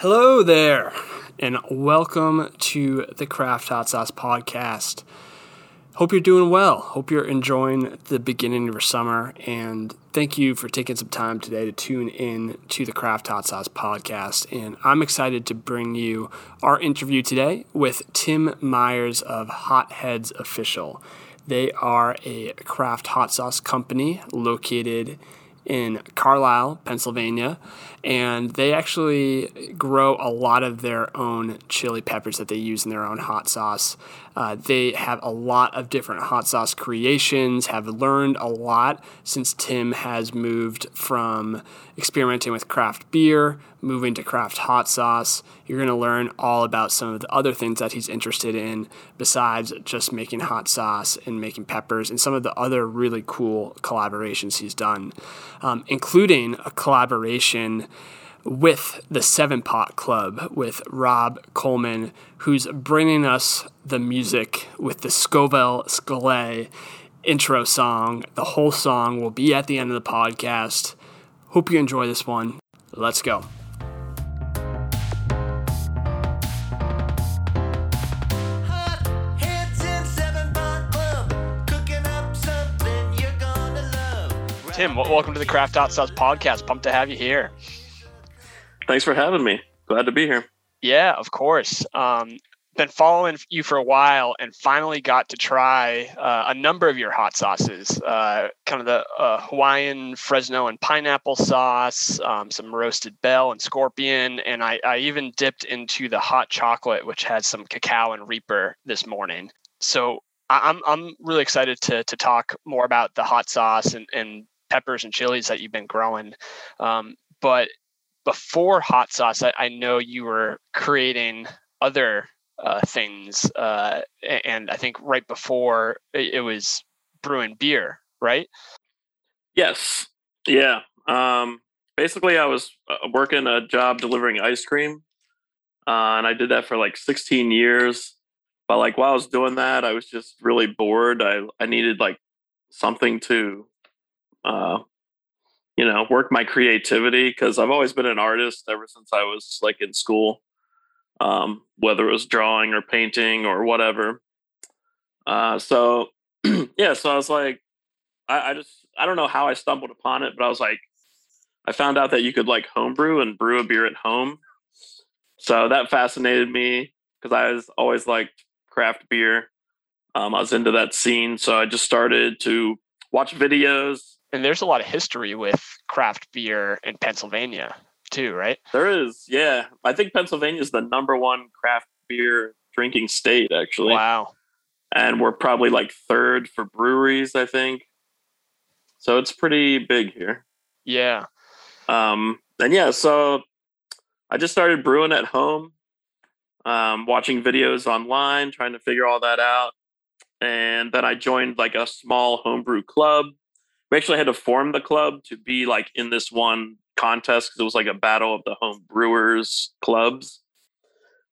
Hello there, and welcome to the Craft Hot Sauce Podcast. Hope you're doing well. Hope you're enjoying the beginning of your summer, and thank you for taking some time today to tune in to the Craft Hot Sauce Podcast. And I'm excited to bring you our interview today with Tim Myers of Hot Heads Official. They are a craft hot sauce company located in Carlisle, Pennsylvania, and they actually grow a lot of their own chili peppers that they use in their own hot sauce. They have a lot of different hot sauce creations, have learned a lot since Tim has moved from experimenting with craft beer, moving to craft hot sauce. You're going to learn all about some of the other things that he's interested in besides just making hot sauce and making peppers, and some of the other really cool collaborations he's done, including a collaboration with the 7 Pot Club with Rob Coleman, who's bringing us the music with the Scoville Scale intro song. The whole song will be at the end of the podcast. Hope you enjoy this one. Let's go. Tim, welcome to the Craft Hot Sauce Podcast. Pumped to have you here. Thanks for having me. Glad to be here. Yeah, of course. Been following you for a while and finally got to try a number of your hot sauces, kind of the Hawaiian, Fresno, and pineapple sauce, some roasted bell and scorpion, and I even dipped into the hot chocolate, which had some cacao and reaper this morning. So I'm really excited to talk more about the hot sauce and peppers and chilies that you've been growing. But before hot sauce, I know you were creating other things, and I think right before it was brewing beer, right? Yes. Yeah. Basically, I was working a job delivering ice cream, and I did that for like 16 years. But like while I was doing that, I was just really bored. I needed like something to work my creativity, because I've always been an artist ever since I was like in school, whether it was drawing or painting or whatever. So I was like, I don't know how I stumbled upon it, but I was like, I found out that you could like homebrew and brew a beer at home. So that fascinated me because I was always like craft beer. I was into that scene. So I just started to watch videos. And there's a lot of history with craft beer in Pennsylvania too, right? There is, yeah. I think Pennsylvania is the number one craft beer drinking state, actually. Wow. And we're probably like third for breweries, I think. So it's pretty big here. Yeah. So I just started brewing at home, watching videos online, trying to figure all that out. And then I joined like a small homebrew club. We actually had to form the club to be like in this one contest, because it was like a battle of the home brewers clubs.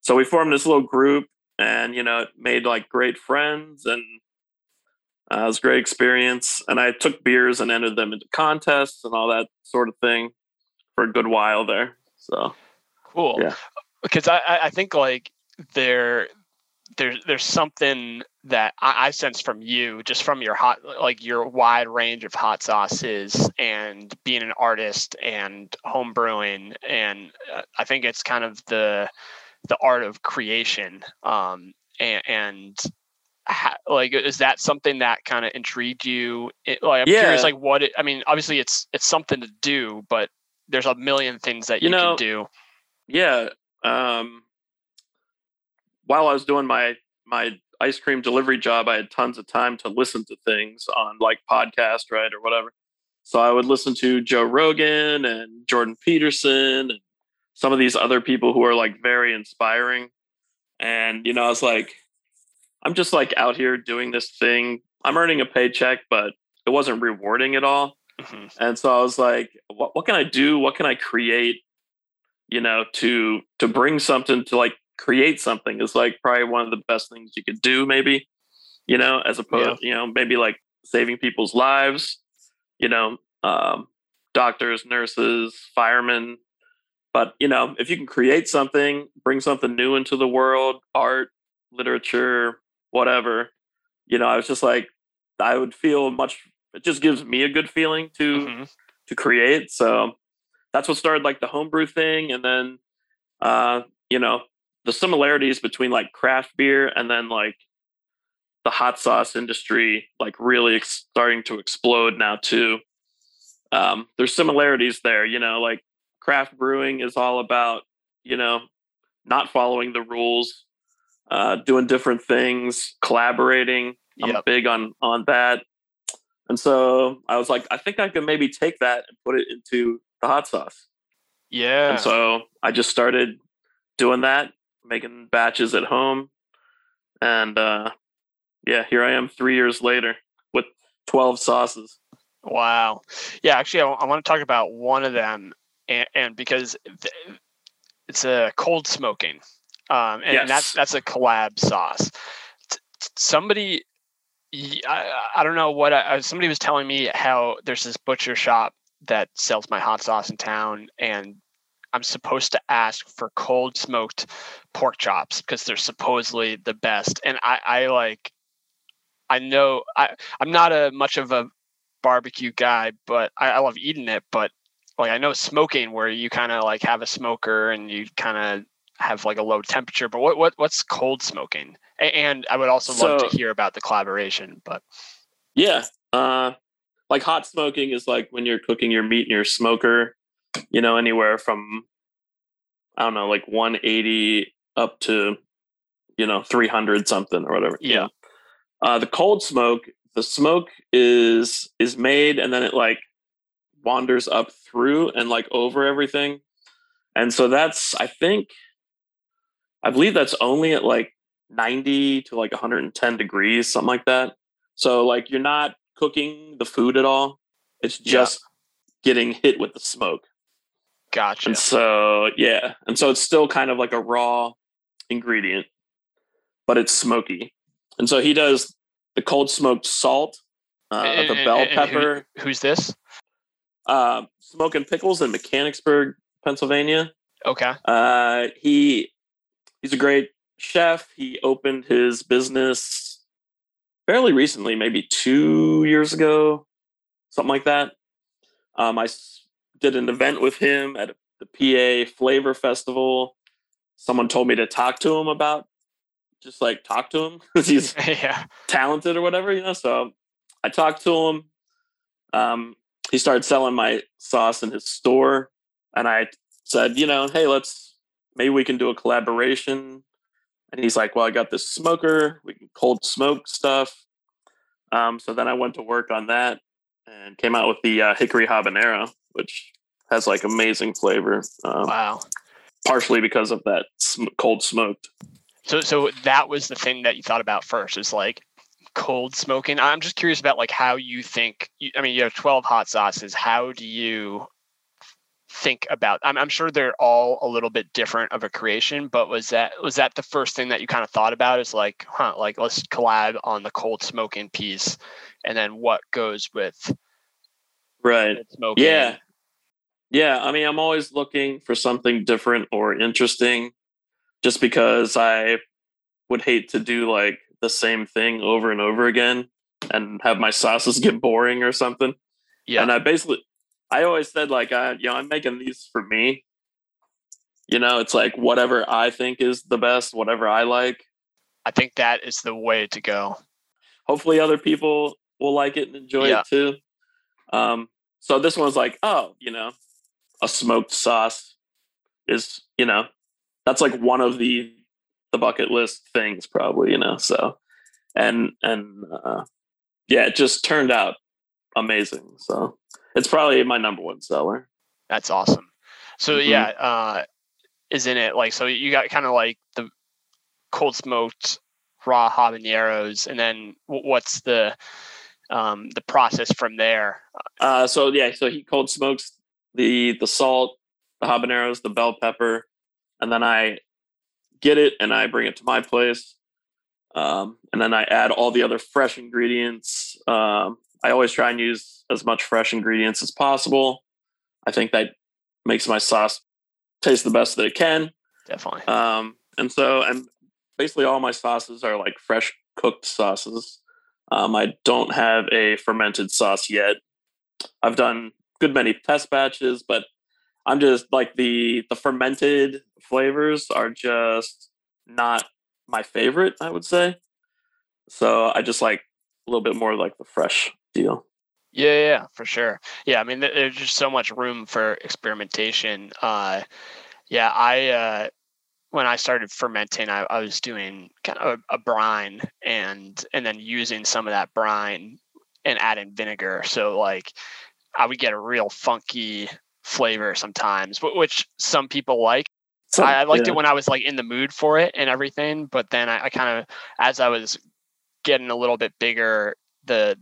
So we formed this little group, and, it made like great friends, and it was a great experience. And I took beers and entered them into contests and all that sort of thing for a good while there. So cool. Yeah. Because I think like there's something that I sense from you, just from your your wide range of hot sauces and being an artist and home brewing. And I think it's kind of the art of creation. Is that something that kind of intrigued you? I'm curious, like what it, I mean, obviously it's something to do, but there's a million things that you can do. Yeah. While I was doing my ice cream delivery job, I had tons of time to listen to things on like podcast, right, or whatever. So I would listen to Joe Rogan and Jordan Peterson and some of these other people who are like very inspiring. And, I was like, I'm just like out here doing this thing. I'm earning a paycheck, but it wasn't rewarding at all. Mm-hmm. And so I was like, what can I do? What can I create, to bring something to like, create something is like probably one of the best things you could do, maybe, as opposed, maybe like saving people's lives, doctors, nurses, firemen, But, you know, if you can create something, bring something new into the world, art, literature, whatever, you know, I was just like, I would feel much, it just gives me a good feeling to create. So that's what started like the homebrew thing. And then, you know, the similarities between like craft beer and then like the hot sauce industry, like really starting to explode now too. There's similarities there, you know, like craft brewing is all about, you know, not following the rules, doing different things, collaborating. I'm big on that. And so I was like, I think I could maybe take that and put it into the hot sauce. Yeah. And so I just started doing that, making batches at home. And yeah, here I am 3 years later with 12 sauces. Wow. Yeah, actually, I want to talk about one of them. And because it's a cold smoking. And that's a collab sauce. Somebody... I don't know what somebody was telling me how there's this butcher shop that sells my hot sauce in town, and I'm supposed to ask for cold smoked pork chops because they're supposedly the best. And I'm not much of a barbecue guy, but I love eating it. But like, I know smoking where you kind of like have a smoker and you kind of have like a low temperature, but what's cold smoking? And I would also love to hear about the collaboration, but yeah. Like hot smoking is like when you're cooking your meat in your smoker, you know, anywhere from, I don't know, like 180 up to, you know, 300 something or whatever. Yeah. You know? The cold smoke, the smoke is made and then it like wanders up through and like over everything. And so that's, I believe that's only at like 90 to like 110 degrees, something like that. So like you're not cooking the food at all. It's just getting hit with the smoke. Gotcha. And so, yeah. And so it's still kind of like a raw ingredient, but it's smoky. And so he does the cold smoked salt, the bell pepper. Who's this? Smokin' Pickles in Mechanicsburg, Pennsylvania. Okay. He's a great chef. He opened his business fairly recently, maybe 2 years ago, something like that. I did an event with him at the PA Flavor Festival. Someone told me to talk to him about, just like talk to him because he's talented or whatever, you know? So I talked to him. He started selling my sauce in his store. And I said, you know, hey, maybe we can do a collaboration. And he's like, well, I got this smoker. We can cold smoke stuff. So then I went to work on that and came out with the Hickory Habanero, which has like amazing flavor. Wow. Partially because of that cold smoked. So that was the thing that you thought about first, is like cold smoking. I'm just curious about like how you think, you have 12 hot sauces. How do you think about, I'm sure they're all a little bit different of a creation, but was that the first thing that you kind of thought about, is like, let's collab on the cold smoking piece, and then what goes with smoking? Yeah. I mean, I'm always looking for something different or interesting, just because I would hate to do like the same thing over and over again and have my sauces get boring or something. Yeah. And I always said, like, I'm making these for me. You know, it's like whatever I think is the best, whatever I like. I think that is the way to go. Hopefully other people will like it and enjoy it too. So this one's like, a smoked sauce is, that's like one of the bucket list things probably, so. And yeah, it just turned out amazing, so. It's probably my number one seller. That's awesome. So isn't it like, so you got kind of like the cold smoked raw habaneros, and then what's the process from there? So he cold smokes the salt, the habaneros, the bell pepper, and then I get it and I bring it to my place. And then I add all the other fresh ingredients. I always try and use as much fresh ingredients as possible. I think that makes my sauce taste the best that it can. Definitely. And so, and basically all my sauces are like fresh cooked sauces. I don't have a fermented sauce yet. I've done good many test batches, but I'm just like the fermented flavors are just not my favorite, I would say. So I just like a little bit more like the fresh deal. Yeah, for sure. Yeah, I mean, there's just so much room for experimentation. I when I started fermenting, I was doing kind of a brine and then using some of that brine and adding vinegar. So like I would get a real funky flavor sometimes, which some people like. I liked it when I was like in the mood for it and everything. But then I kind of, as I was getting a little bit bigger, the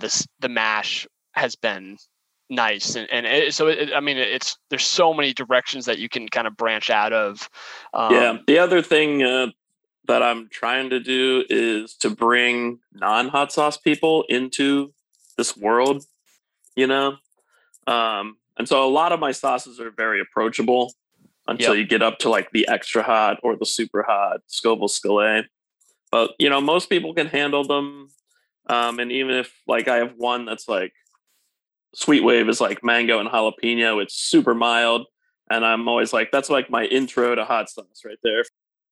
mash has been nice. And there's so many directions that you can kind of branch out of. The other thing that I'm trying to do is to bring non-hot sauce people into this world, you know? And so a lot of my sauces are very approachable until you get up to like the extra hot or the super hot Scoville Scale. But, you know, most people can handle them. And even if like I have one that's like Sweet Wave is like mango and jalapeno, it's super mild. And I'm always like, that's like my intro to hot sauce right there.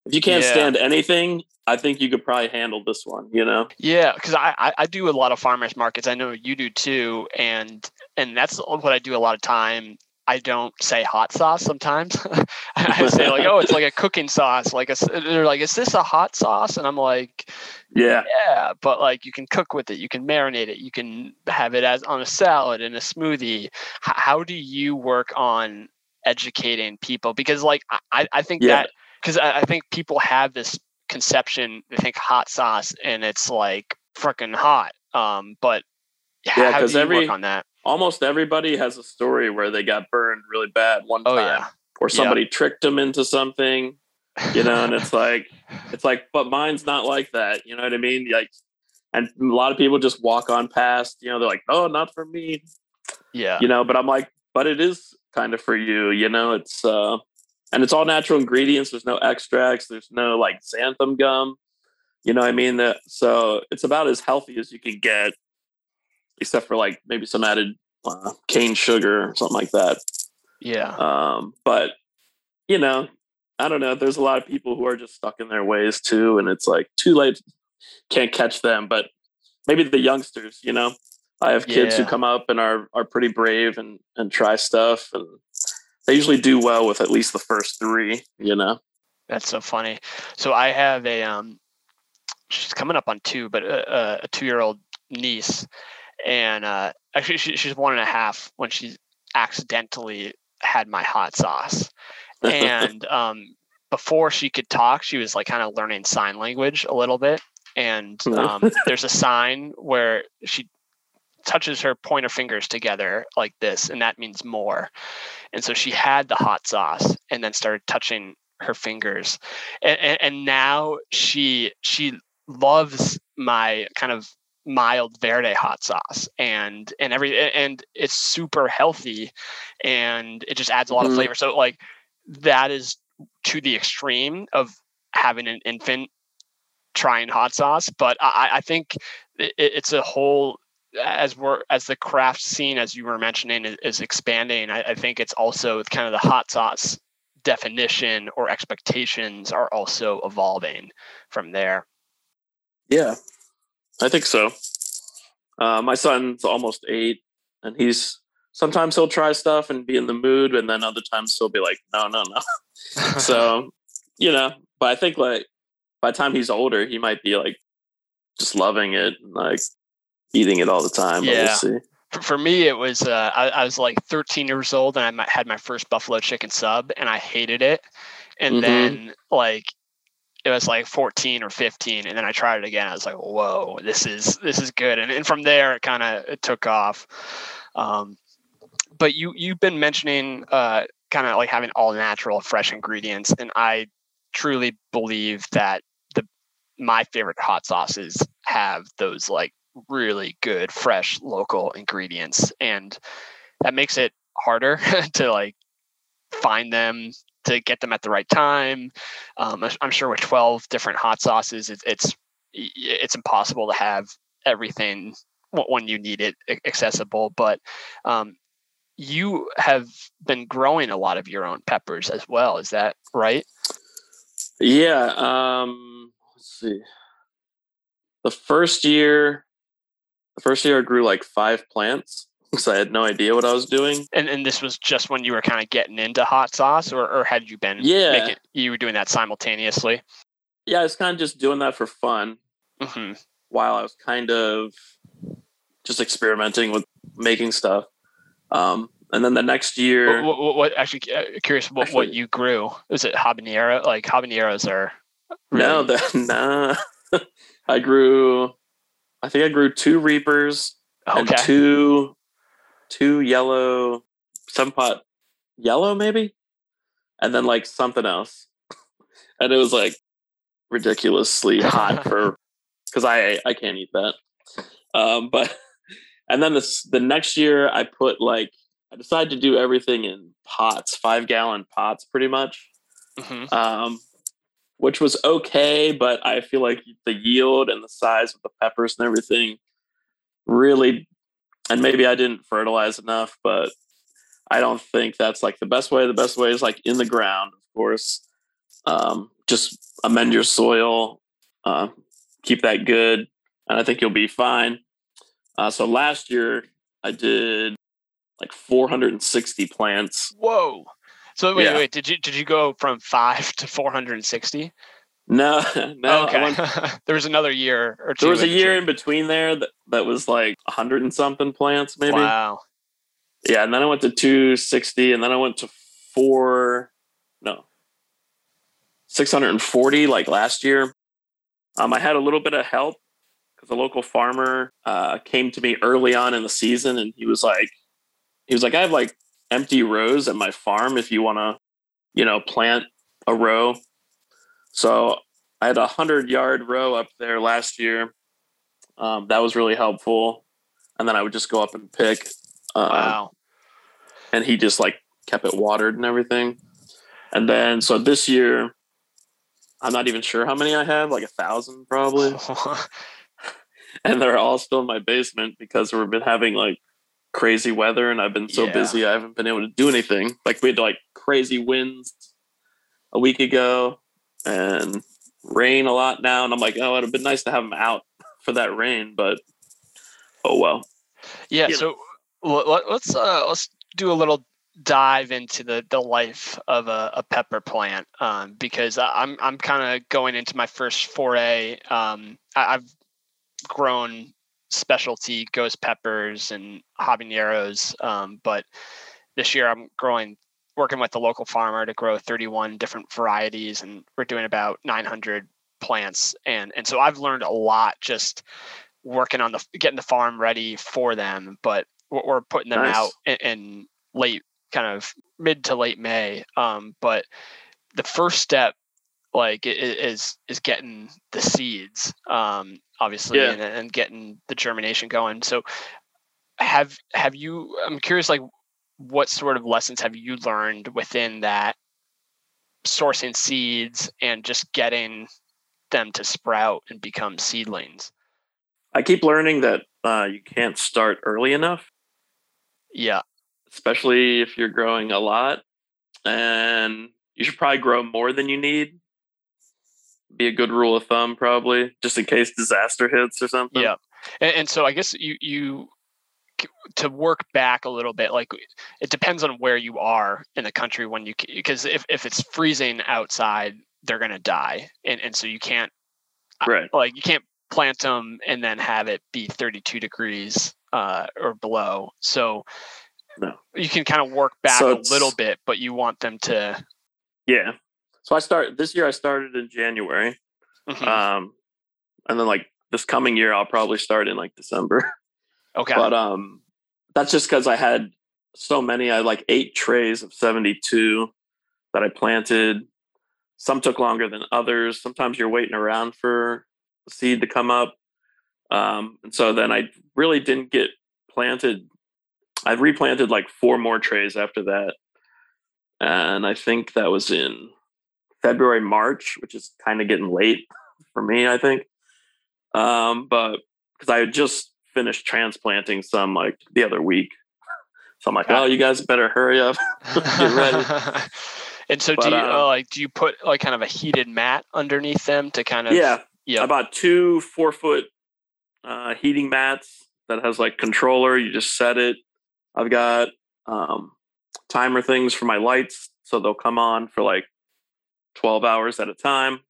If you can't stand anything, I think you could probably handle this one, you know? Yeah, because I do a lot of farmers markets. I know you do too. And that's what I do a lot of time. I don't say hot sauce sometimes. I say like, oh, it's like a cooking sauce. Like they're like, is this a hot sauce? And I'm like, yeah, but like you can cook with it. You can marinate it. You can have it as on a salad and a smoothie. How do you work on educating people? Because like, I think that, because I think people have this conception, they think hot sauce and it's like freaking hot. But yeah, how do you work on that? Almost everybody has a story where they got burned really bad one time or somebody tricked them into something, you know, and it's like, but mine's not like that. You know what I mean? Like, and a lot of people just walk on past, you know, they're like, oh, not for me. Yeah. You know, but I'm like, but it is kind of for you, you know, it's, and it's all natural ingredients. There's no extracts. There's no like xanthan gum, you know what I mean? So it's about as healthy as you can get, except for like maybe some added cane sugar or something like that. Yeah. But you know, I don't know. There's a lot of people who are just stuck in their ways too. And it's like too late. Can't catch them, but maybe the youngsters, you know, I have kids who come up and are pretty brave and try stuff. And they usually do well with at least the first three, you know? That's so funny. So I have a, she's coming up on two, but a 2-year-old niece. And actually, she's 1.5 when she accidentally had my hot sauce. And before she could talk, she was like kind of learning sign language a little bit. And there's a sign where she touches her pointer fingers together like this, and that means more. And so she had the hot sauce and then started touching her fingers. And now she loves my kind of mild verde hot sauce and it's super healthy and it just adds a lot of flavor. So like that is to the extreme of having an infant trying hot sauce. But I think it's a whole, as the craft scene, as you were mentioning, is expanding. I think it's also kind of the hot sauce definition or expectations are also evolving from there. Yeah. I think so. My son's almost 8 and sometimes he'll try stuff and be in the mood. And then other times he'll be like, no. So, you know, but I think like by the time he's older, he might be like just loving it and like eating it all the time. Yeah. But we'll see. For me, it was, I was like 13 years old and I had my first buffalo chicken sub and I hated it. And then like, it was like 14 or 15. And then I tried it again. I was like, whoa, this is good. And from there, it kind of took off. But you've been mentioning kind of like having all natural, fresh ingredients. And I truly believe that my favorite hot sauces have those like really good, fresh, local ingredients. And that makes it harder to like find them to get them at the right time. I'm sure with 12 different hot sauces, it's impossible to have everything when you need it accessible. But you have been growing a lot of your own peppers as well. Is that right? Yeah. Let's see. The first year I grew like 5 plants because I had no idea what I was doing. And this was just when you were kind of getting into hot sauce, or had you been making, you were doing that simultaneously? Yeah, I was kind of just doing that for fun while I was kind of just experimenting with making stuff. And then the next year, actually, what you grew, is it habanero? Like habaneros are really... I think I grew 2 Reapers and two yellow, 7-pot yellow maybe, and then like something else, and it was like ridiculously hot for, because I can't eat that. But and then the next year I decided to do everything in pots, 5-gallon pots pretty much, which was okay, but I feel like the yield and the size of the peppers and everything really, and maybe I didn't fertilize enough, but I don't think that's like the best way. The best way is like in the ground, of course. Just amend your soil, keep that good, and I think you'll be fine. So last year I did like 460 plants. Whoa. So wait, did you go from 5 to 460? No. Okay. There was another year or two. There was a year in between there that was like 100 and something plants, maybe. Wow. Yeah, and then I went to 260, and then I went to 640 like last year. I had a little bit of help because a local farmer came to me early on in the season, and he was like, I have like empty rows at my farm if you want to, plant a row. So I had a 100-yard row up there last year. That was really helpful. And then I would just go up and pick. Wow. And he just like kept it watered and everything. And then, so this year, I'm not even sure how many I have, like 1,000 probably. And they're all still in my basement because we've been having like crazy weather, and I've been so busy I haven't been able to do anything. Like we had like crazy winds a week ago and rain a lot now, and I'm like, oh, it'd have been nice to have them out for that rain, but oh well. Yeah, yeah. So let's do a little dive into the life of a pepper plant, because I'm kind of going into my first foray. I've grown specialty ghost peppers and habaneros, but this year I'm working with the local farmer to grow 31 different varieties, and we're doing about 900 plants, and so I've learned a lot just working on getting the farm ready for them. But we're putting them out in late, kind of mid to late May. But the first step like is getting the seeds, obviously, and getting the germination going. So have you, I'm curious, like what sort of lessons have you learned within that, sourcing seeds and just getting them to sprout and become seedlings? I keep learning that you can't start early enough. Yeah. Especially if you're growing a lot, and you should probably grow more than you need. Be a good rule of thumb, probably, just in case disaster hits or something. Yeah. And so I guess you to work back a little bit, like it depends on where you are in the country when you, because if it's freezing outside, they're going to die. And so you can't, like you can't plant them and then have it be 32 degrees or below. So you can kind of work back a little bit, but you want them to. Yeah. So I started in January. And then like this coming year, I'll probably start in like December. Okay. But that's just because I had so many. I had like 8 trays of 72 that I planted. Some took longer than others. Sometimes you're waiting around for the seed to come up. And so then I really didn't get planted. I replanted like 4 more trays after that. And I think that was in February, March, which is kind of getting late for me, I think. But because I had just finished transplanting some like the other week. So I'm like, oh, you guys better hurry up. Get ready. And so do you put like kind of a heated mat underneath them to kind of... Yeah. I bought two 4-foot heating mats that has like controller. You just set it. I've got timer things for my lights. So they'll come on for like 12 hours at a time.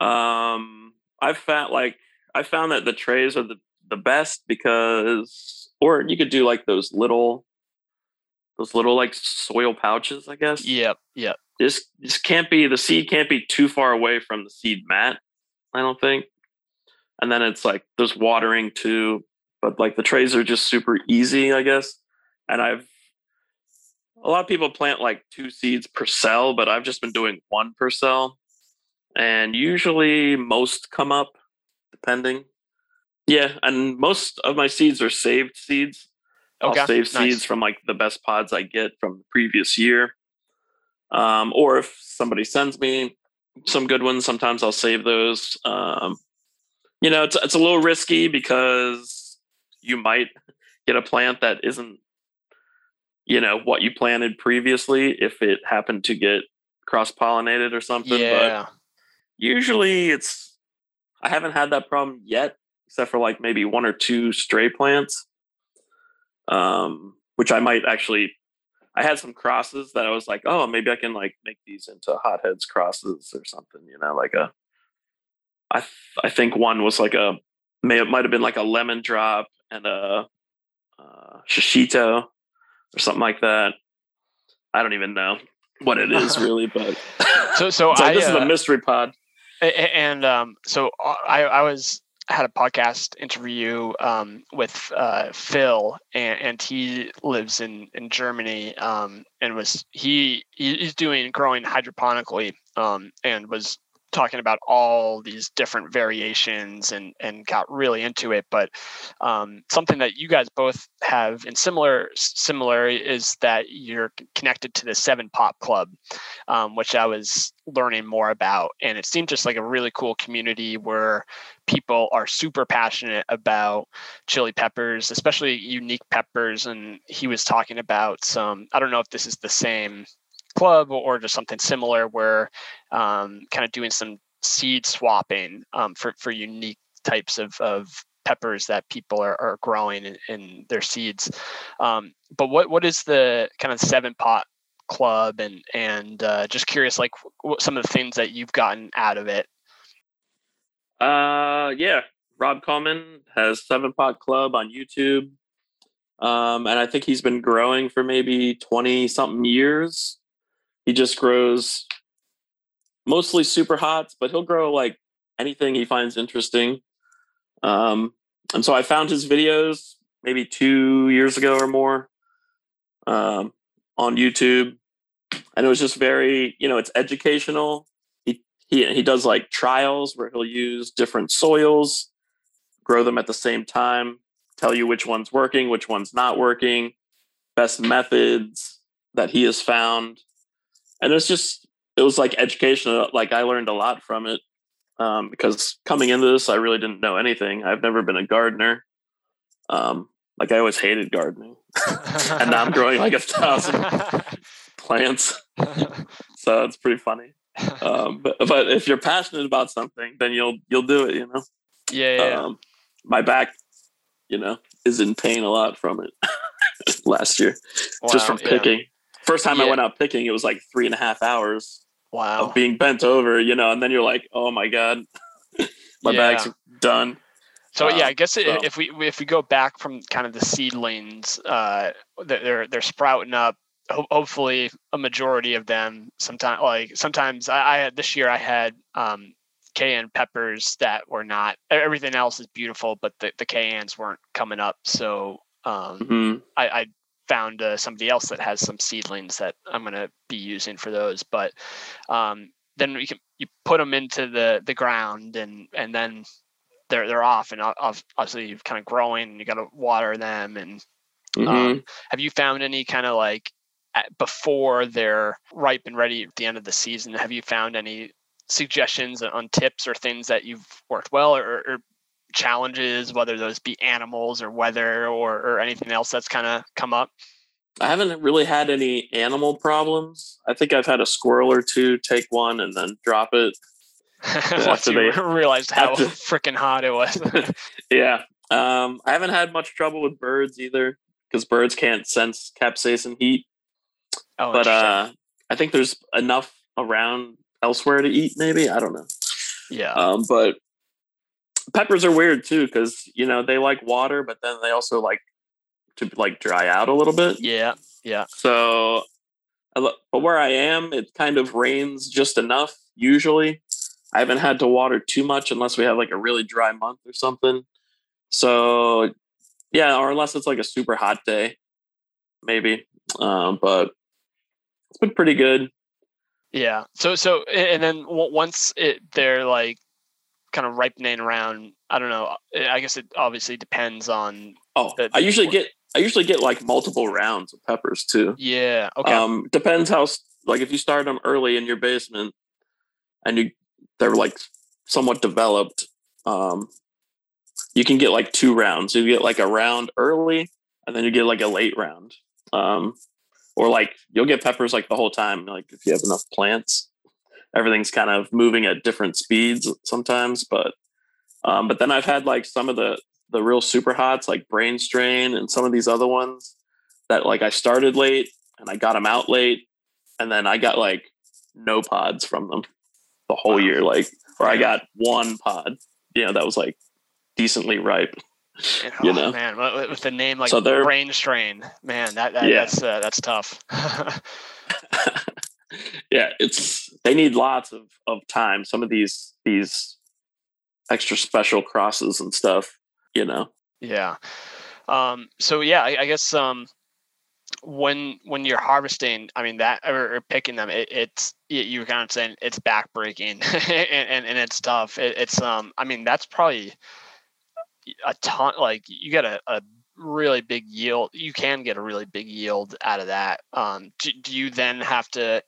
I found that the trays are the best because, or you could do like those little like soil pouches, I guess. Yep. This can't be, the seed can't be too far away from the seed mat, I don't think. And then it's like there's watering too, but like the trays are just super easy, I guess. And a lot of people plant like 2 seeds per cell, but I've just been doing 1 per cell. And usually most come up, depending. Yeah, and most of my seeds are saved seeds. Okay. I'll save seeds from like the best pods I get from the previous year. Or if somebody sends me some good ones, sometimes I'll save those. It's a little risky because you might get a plant that isn't, what you planted previously if it happened to get cross-pollinated or something. Yeah. But usually I haven't had that problem yet, except for like maybe 1 or 2 stray plants, which I had some crosses that I was like, oh, maybe I can like make these into Hot Heads crosses or something, I think one was like it might've been like a lemon drop and a shishito or something like that. I don't even know what it is really, but this is a mystery pod. And I had a podcast interview with Phil, and he lives in Germany, and was he's growing hydroponically, and was talking about all these different variations and got really into it. But something that you guys both have in similar is that you're connected to the 7 Pot Club, which I was learning more about. And it seemed just like a really cool community where people are super passionate about chili peppers, especially unique peppers. And he was talking about some, I don't know if this is the same club or just something similar, where kind of doing some seed swapping for unique types of peppers that people are growing in their seeds. But what is the kind of 7 Pot Club, and just curious, like what some of the things that you've gotten out of it? Rob Coleman has 7 Pot Club on YouTube, and I think he's been growing for maybe 20 something years. He just grows mostly super hots, but he'll grow like anything he finds interesting. And so I found his videos maybe 2 years ago or more on YouTube. And it was just very, it's educational. He does like trials where he'll use different soils, grow them at the same time, tell you which one's working, which one's not working, best methods that he has found. And it was like educational. Like I learned a lot from it because coming into this, I really didn't know anything. I've never been a gardener. I always hated gardening, and now I'm growing like 1,000 plants. So it's pretty funny. But if you're passionate about something, then you'll do it. Yeah. My back, is in pain a lot from it last year, just from picking. Yeah. First time I went out picking, it was like 3.5 hours of being bent over, and then you're like, oh my God, my bag's done. So I guess if we go back from kind of the seedlings, they're sprouting up. Hopefully, a majority of them. Sometimes I had this year cayenne peppers that were not. Everything else is beautiful, but the cayennes weren't coming up. So I found somebody else that has some seedlings that I'm going to be using for those. But then you put them into the ground and then they're off, and obviously you're kind of growing and you got to water them. And have you found any kind of like before they're ripe and ready at the end of the season. Have you found any suggestions on tips or things that you've worked well, or challenges, whether those be animals or weather or anything else that's kind of come up? I haven't really had any animal problems. I think I've had a squirrel or two take one and then drop it. Once they realized how freaking hot it was. Yeah. I haven't had much trouble with birds either, because birds can't sense capsaicin heat. Oh, but I think there's enough around elsewhere to eat, maybe. I don't know. Yeah. But peppers are weird too, because, you know, they like water, but then they also like to like dry out a little bit. Yeah. Yeah. So, but where I am, it kind of rains just enough usually. I haven't had to water too much unless we have like a really dry month or something. So yeah, or unless it's like a super hot day, maybe. But it's been pretty good. Yeah. So, and then once they're like kind of ripening around, I don't know, I guess it obviously depends on. I usually get like multiple rounds of peppers too. Yeah. Okay. Depends how, like if you start them early in your basement and they're like somewhat developed, you can get like two rounds. You get like a round early and then you get like a late round. Or like you'll get peppers like the whole time. Like if you have enough plants, everything's kind of moving at different speeds sometimes. But then I've had like some of the real super hots, like Brain Strain and some of these other ones that like I started late and I got them out late. And then I got like no pods from them the whole year. Like, or I got one pod, you know, that was like decently ripe. You know, man, with the name like so Brain Strain, man, that's tough. Yeah, they need lots of time. Some of these extra special crosses and stuff, you know. Yeah. So yeah, I guess when you're harvesting, I mean that or picking them, it's you were kind of saying it's backbreaking and it's tough. It's I mean that's probably a ton, like you get a really big yield. You can get a really big yield out of that. Do you then have to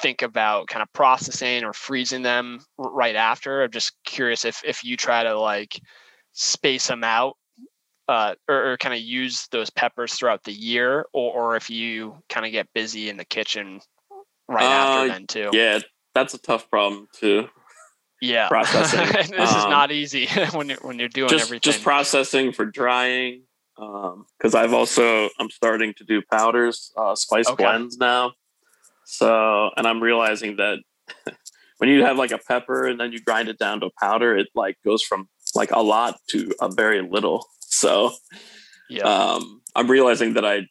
think about kind of processing or freezing them right after? I'm just curious if you try to like space them out, or kind of use those peppers throughout the year, or if you kind of get busy in the kitchen right after then too. Yeah, that's a tough problem too. Yeah, processing. This is not easy when you're doing everything. Just processing for drying, because I'm starting to do powders, spice blends now. So, and I'm realizing that when you have like a pepper and then you grind it down to a powder, it like goes from like a lot to a very little. So, yeah, I'm realizing that I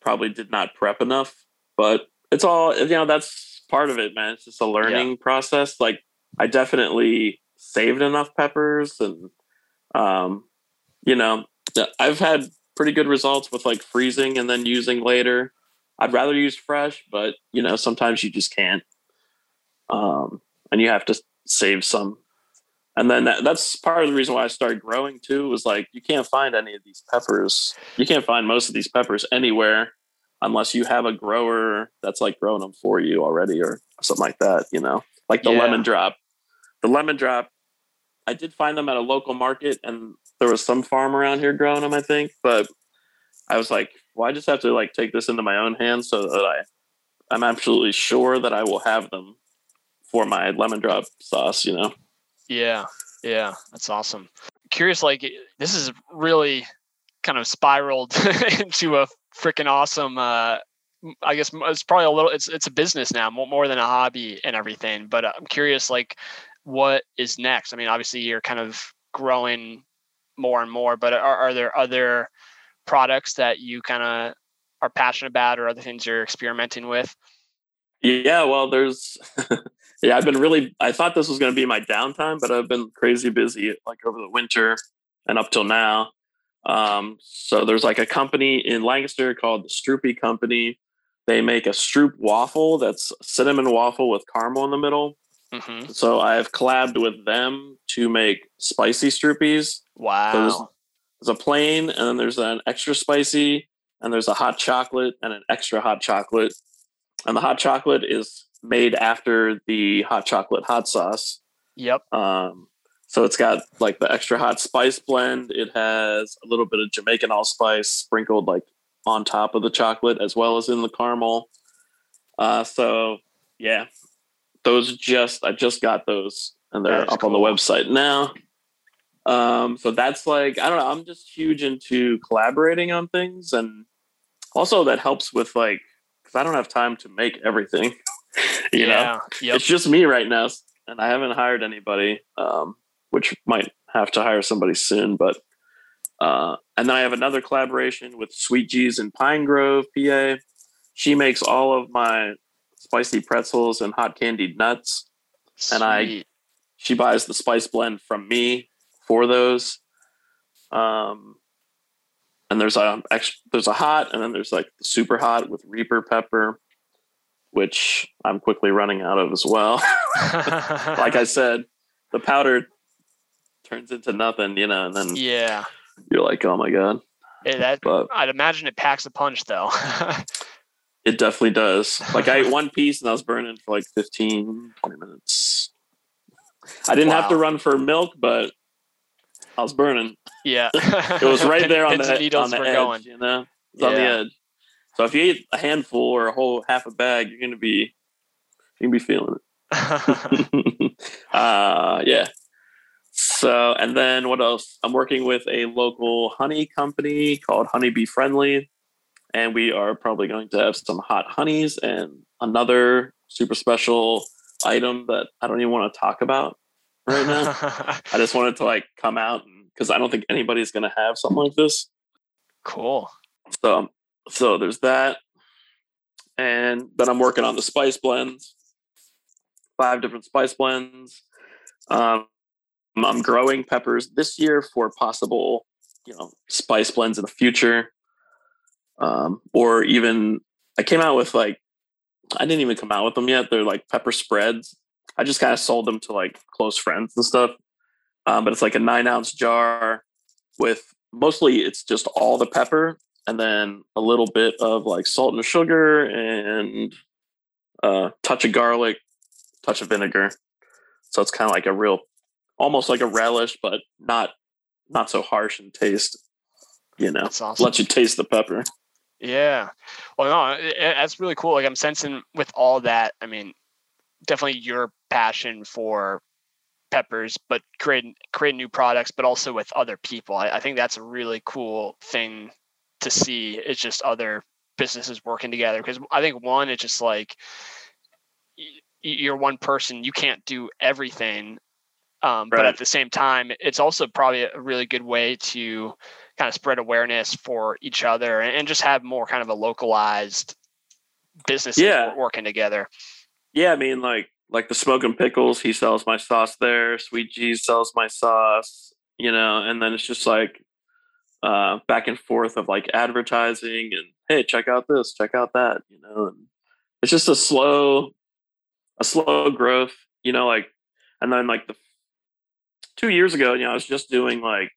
probably did not prep enough, but it's all, you know, that's part of it, man. It's just a learning process, like. I definitely saved enough peppers and, you know, I've had pretty good results with like freezing and then using later. I'd rather use fresh, but you know, sometimes you just can't. And you have to save some. And then that's part of the reason why I started growing too, was like, you can't find any of these peppers. You can't find most of these peppers anywhere unless you have a grower that's like growing them for you already or something like that, you know, like the lemon drop. The lemon drop, I did find them at a local market, and there was some farm around here growing them, I think. But I was like, well, I just have to like take this into my own hands so that I'm absolutely sure that I will have them for my lemon drop sauce, you know? Yeah. Yeah. That's awesome. Curious, like this is really kind of spiraled into a freaking awesome, I guess it's probably a little, it's a business now more than a hobby and everything, but I'm curious, like, what is next? I mean, obviously you're kind of growing more and more, but are there other products that you kind of are passionate about or other things you're experimenting with? Yeah, well, there's, I thought this was going to be my downtime, but I've been crazy busy like over the winter and up till now. So there's like a company in Lancaster called the Stroopie Company. They make a Stroop waffle that's cinnamon waffle with caramel in the middle. Mm-hmm. So I've collabed with them to make spicy Stroopies. Wow. So there's a plain and then there's an extra spicy. and there's a hot chocolate and an extra hot chocolate. And the hot chocolate is made after the hot chocolate hot sauce. Yep. So it's got like the extra hot spice blend. It has a little bit of Jamaican allspice sprinkled like on top of the chocolate as well as in the caramel. So yeah, those I just got those and they're up on the website now. So that's like, I don't know. I'm just huge into collaborating on things. And also that helps with like, cause I don't have time to make everything, you know, it's just me right now and I haven't hired anybody, which might have to hire somebody soon, but, and then I have another collaboration with Sweet G's in Pine Grove, PA. She makes all of my spicy pretzels and hot candied nuts. Sweet. And she buys the spice blend from me for those. And there's a hot, and then there's like the super hot with Reaper pepper, which I'm quickly running out of as well. Like I said, the powder turns into nothing, you know, and then you're like, oh my God. Hey, I'd imagine it packs a punch though. It definitely does. Like I ate one piece and I was burning for like 15, 20 minutes. I didn't have to run for milk, but I was burning. Yeah. It was right there on the edge, going. You know, it was on the edge. So if you eat a handful or a whole half a bag, you're going to be feeling it. Yeah. So, and then what else? I'm working with a local honey company called Honey Bee Friendly. And we are probably going to have some hot honeys and another super special item that I don't even want to talk about right now. I just wanted to like come out because I don't think anybody's going to have something like this. Cool. So there's that. And then I'm working on the spice blends, 5 different spice blends. I'm growing peppers this year for possible, you know, spice blends in the future. Or even I didn't even come out with them yet. They're like pepper spreads. I just kind of sold them to like close friends and stuff. But it's like a 9-ounce jar with mostly it's just all the pepper and then a little bit of like salt and sugar and touch of garlic, touch of vinegar. So it's kind of like a real, almost like a relish, but not so harsh in taste, you know. That's awesome. Let you taste the pepper. Yeah. Well, no, that's really cool. Like I'm sensing with all that, I mean, definitely your passion for peppers, but create new products, but also with other people. I think that's a really cool thing to see. It's just other businesses working together. Cause I think one, it's just like you're one person, you can't do everything. Right. But at the same time, it's also probably a really good way to kind of spread awareness for each other and just have more kind of a localized business working together. Yeah. I mean, like the Smokin' Pickles, he sells my sauce there. Sweet G's sells my sauce, you know, and then it's just like back and forth of like advertising and, hey, check out this, check out that, you know, and it's just a slow growth, you know, like, and then like 2 years ago, you know, I was just doing like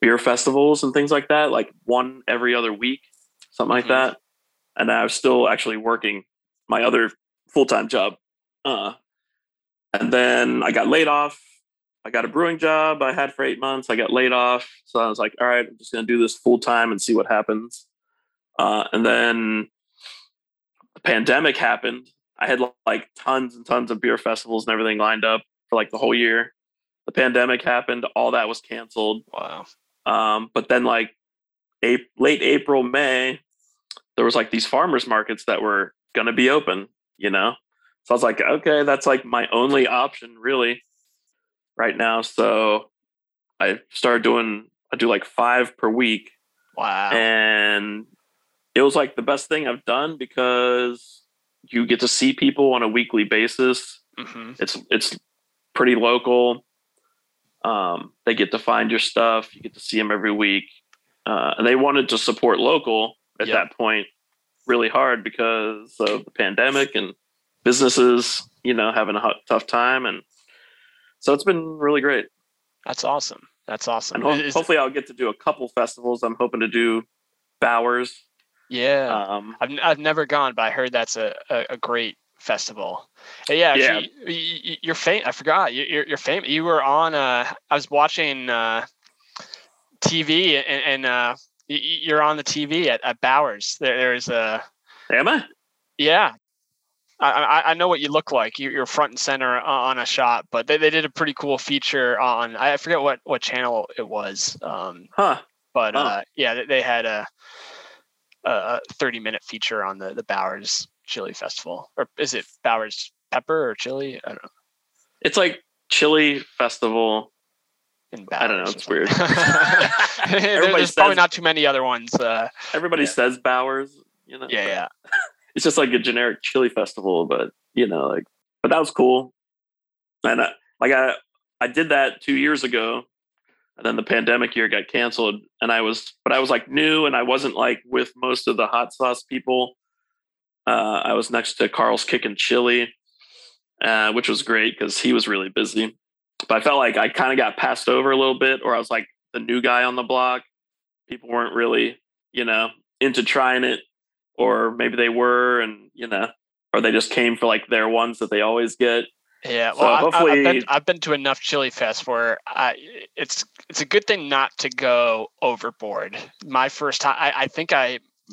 beer festivals and things like that, like one every other week, something like that. And I was still actually working my other full-time job. And then I got laid off. I got a brewing job I had for 8 months. I got laid off. So I was like, all right, I'm just going to do this full-time and see what happens. And then the pandemic happened. I had like tons and tons of beer festivals and everything lined up for like the whole year. The pandemic happened. All that was canceled. Wow. But then like late April, May, there was like these farmers markets that were going to be open, you know? So I was like, okay, that's like my only option really right now. So I started I do like 5 per week. Wow. And it was like the best thing I've done because you get to see people on a weekly basis. Mm-hmm. It's pretty local. They get to find your stuff. You get to see them every week. And they wanted to support local at that point really hard because of the pandemic and businesses, you know, having a tough time. And so it's been really great. That's awesome. That's awesome. And hopefully I'll get to do a couple festivals. I'm hoping to do Bowers. Yeah. I've never gone, but I heard that's a great festival. Yeah. Actually, yeah. You're famous. I forgot. You're famous. You were on, I was watching TV and you're on the TV at Bowers. There's a... Am I? Yeah. I know what you look like. You're front and center on a shot, but they did a pretty cool feature on, I forget what channel it was. But yeah, they had a 30-minute feature on the Bowers Chili Festival. Or is it Bowers Pepper or Chili? I don't know. It's like Chili Festival. I don't know. It's weird. There's probably not too many other ones. Everybody says Bowers, you know. Yeah, yeah. It's just like a generic chili festival, but you know, like, but that was cool. And I did that 2 years ago, and then the pandemic year got canceled. And I was like new, and I wasn't like with most of the hot sauce people. I was next to Carl's Kicking Chili, which was great because he was really busy. But I felt like I kind of got passed over a little bit, or I was like the new guy on the block. People weren't really, you know, into trying it. Or maybe they were, and you know, or they just came for like their ones that they always get. Yeah, well, so hopefully... I've been to enough chili fests where it's a good thing not to go overboard. My first time,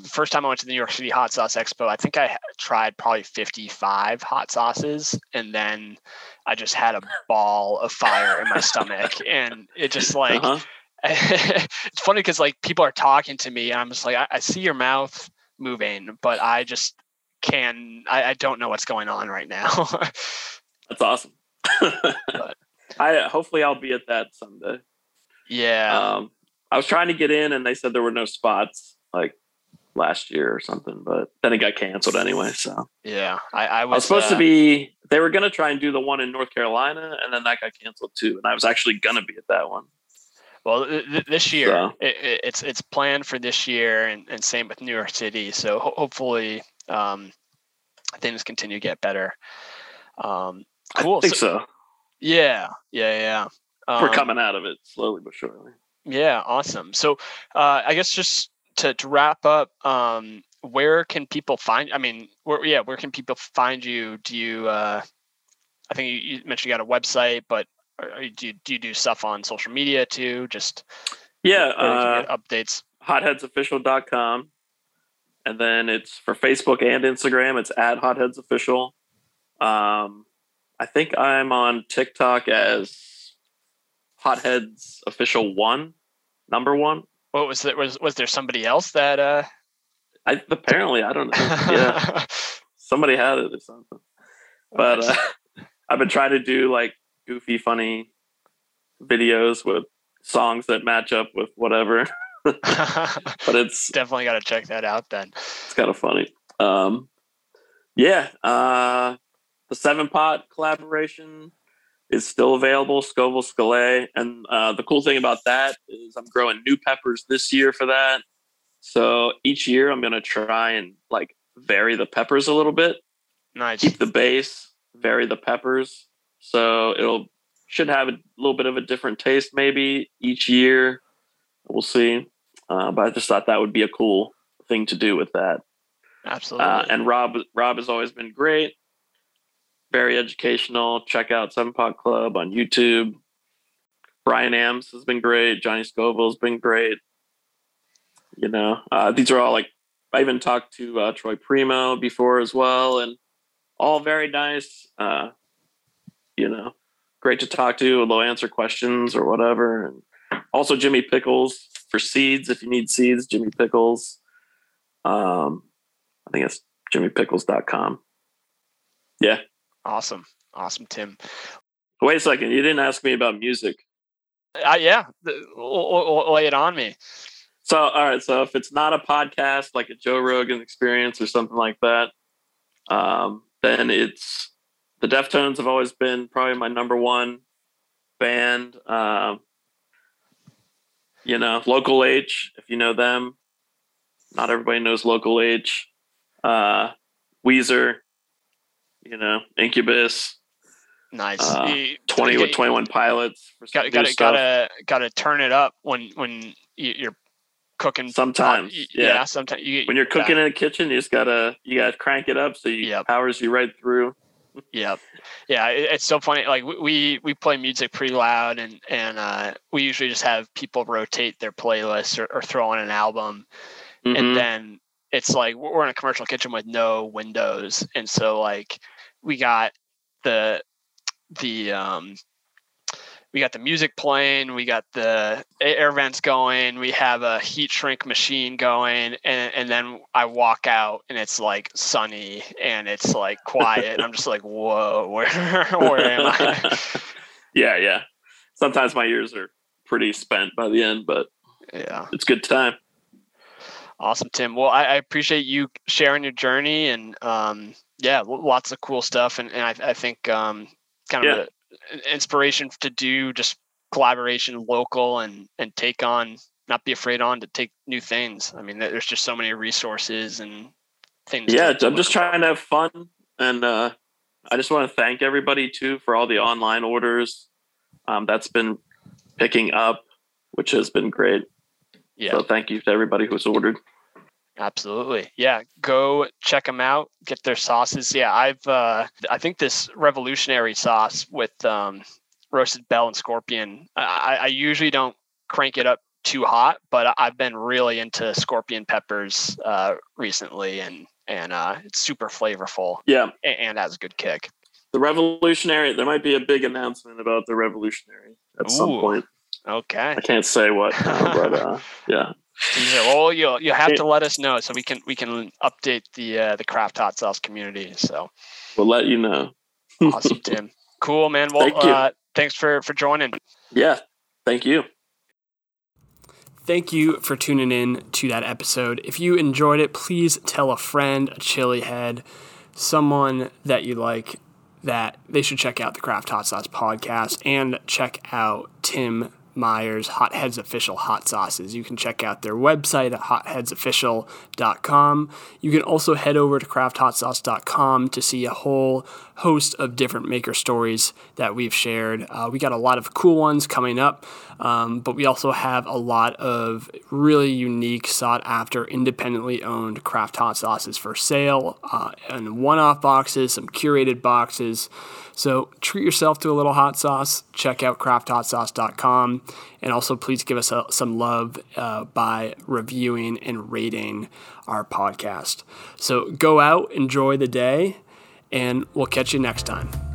first time I went to the New York City Hot Sauce Expo, I think I tried probably 55 hot sauces, and then I just had a ball of fire in my stomach, and it just like it's funny because like people are talking to me, and I'm just like, I see your mouth moving, but I just I don't know what's going on right now. That's awesome. Hopefully I'll be at that someday. Yeah. I was trying to get in, and they said there were no spots like last year or something, but then it got canceled anyway. So yeah, I was supposed to be, they were going to try and do the one in North Carolina, and then that got canceled too. And I was actually going to be at that one. Well, this year, so it's planned for this year, and same with New York City. So hopefully things continue to get better. Cool. I think so. Yeah, yeah, yeah. We're coming out of it slowly but surely. Yeah, awesome. So I guess just to wrap up, where can people find? I mean, where can people find you? Do you? I think you mentioned you got a website, but do you do stuff on social media too? Just updates. Hotheadsofficial.com, and then it's for Facebook and Instagram. It's at Hotheads Official. I think I'm on TikTok as Hotheads Official 1. What was that? Was there somebody else that? Apparently I don't know. Yeah, somebody had it or something. But I've been trying to do like goofy, funny videos with songs that match up with whatever. But it's definitely got to check that out then. It's kind of funny. The 7 Pot collaboration is still available, Scoville Scale. And the cool thing about that is I'm growing new peppers this year for that. So each year I'm going to try and like vary the peppers a little bit. Nice. Keep the base, vary the peppers. So should have a little bit of a different taste maybe each year. We'll see. But I just thought that would be a cool thing to do with that. Absolutely. And Rob has always been great. Very educational. Check out 7 Pot Club on YouTube. Brian Ams has been great. Johnny Scoville has been great. You know, these are all like, I even talked to Troy Primo before as well, and all very nice. You know, great to talk to, and they'll answer questions or whatever. And also Jimmy Pickles for seeds. If you need seeds, Jimmy Pickles. I think it's jimmypickles.com. Yeah. Awesome. Awesome, Tim. Wait a second. You didn't ask me about music. Yeah. Lay it on me. So, all right. So if it's not a podcast, like a Joe Rogan Experience or something like that, then it's, the Deftones have always been probably my number one band. You know, Local H, if you know them. Not everybody knows Local H. Weezer, you know, Incubus. Nice. 21 Pilots. Got to turn it up when you're cooking sometimes. Yeah, sometimes when you're cooking in the kitchen, you just gotta crank it up so you powers you right through. Yeah, it's so funny. Like we play music pretty loud, and we usually just have people rotate their playlists or throw on an album, mm-hmm. and then it's like we're in a commercial kitchen with no windows, and so like we got the music playing, we got the air vents going, we have a heat shrink machine going, and then I walk out and it's like sunny and it's like quiet and I'm just like, whoa, where am I? Yeah. Sometimes my ears are pretty spent by the end, but yeah, it's good time. Awesome, Tim. Well, I appreciate you sharing your journey and lots of cool stuff, and I think kind of inspiration to do just collaboration local and take on, not be afraid to take new things. I mean, there's just so many resources and things. Yeah. I'm just trying to have fun. And, I just want to thank everybody too, for all the online orders. That's been picking up, which has been great. Yeah. So thank you to everybody who's ordered. Absolutely. Yeah. Go check them out, get their sauces. Yeah. I think this revolutionary sauce with roasted bell and scorpion, I usually don't crank it up too hot, but I've been really into scorpion peppers recently and it's super flavorful. Yeah. And has a good kick. The revolutionary, there might be a big announcement about the revolutionary at some point. Okay. I can't say what now, but yeah. Well, you'll have to let us know so we can update the Craft Hot Sauce community. So we'll let you know. Awesome, Tim. Cool, man. Well, thanks for joining. Yeah, thank you. Thank you for tuning in to that episode. If you enjoyed it, please tell a friend, a chili head, someone that you like, that they should check out the Craft Hot Sauce podcast and check out Tim Myers, Hot Heads Official Hot Sauces. You can check out their website at hotheadsofficial.com. You can also head over to crafthotsauce.com to see a whole host of different maker stories that we've shared. We got a lot of cool ones coming up, but we also have a lot of really unique, sought-after, independently owned craft hot sauces for sale, and one-off boxes, some curated boxes. So treat yourself to a little hot sauce. Check out crafthotsauce.com. And also please give us some love by reviewing and rating our podcast. So go out, enjoy the day, and we'll catch you next time.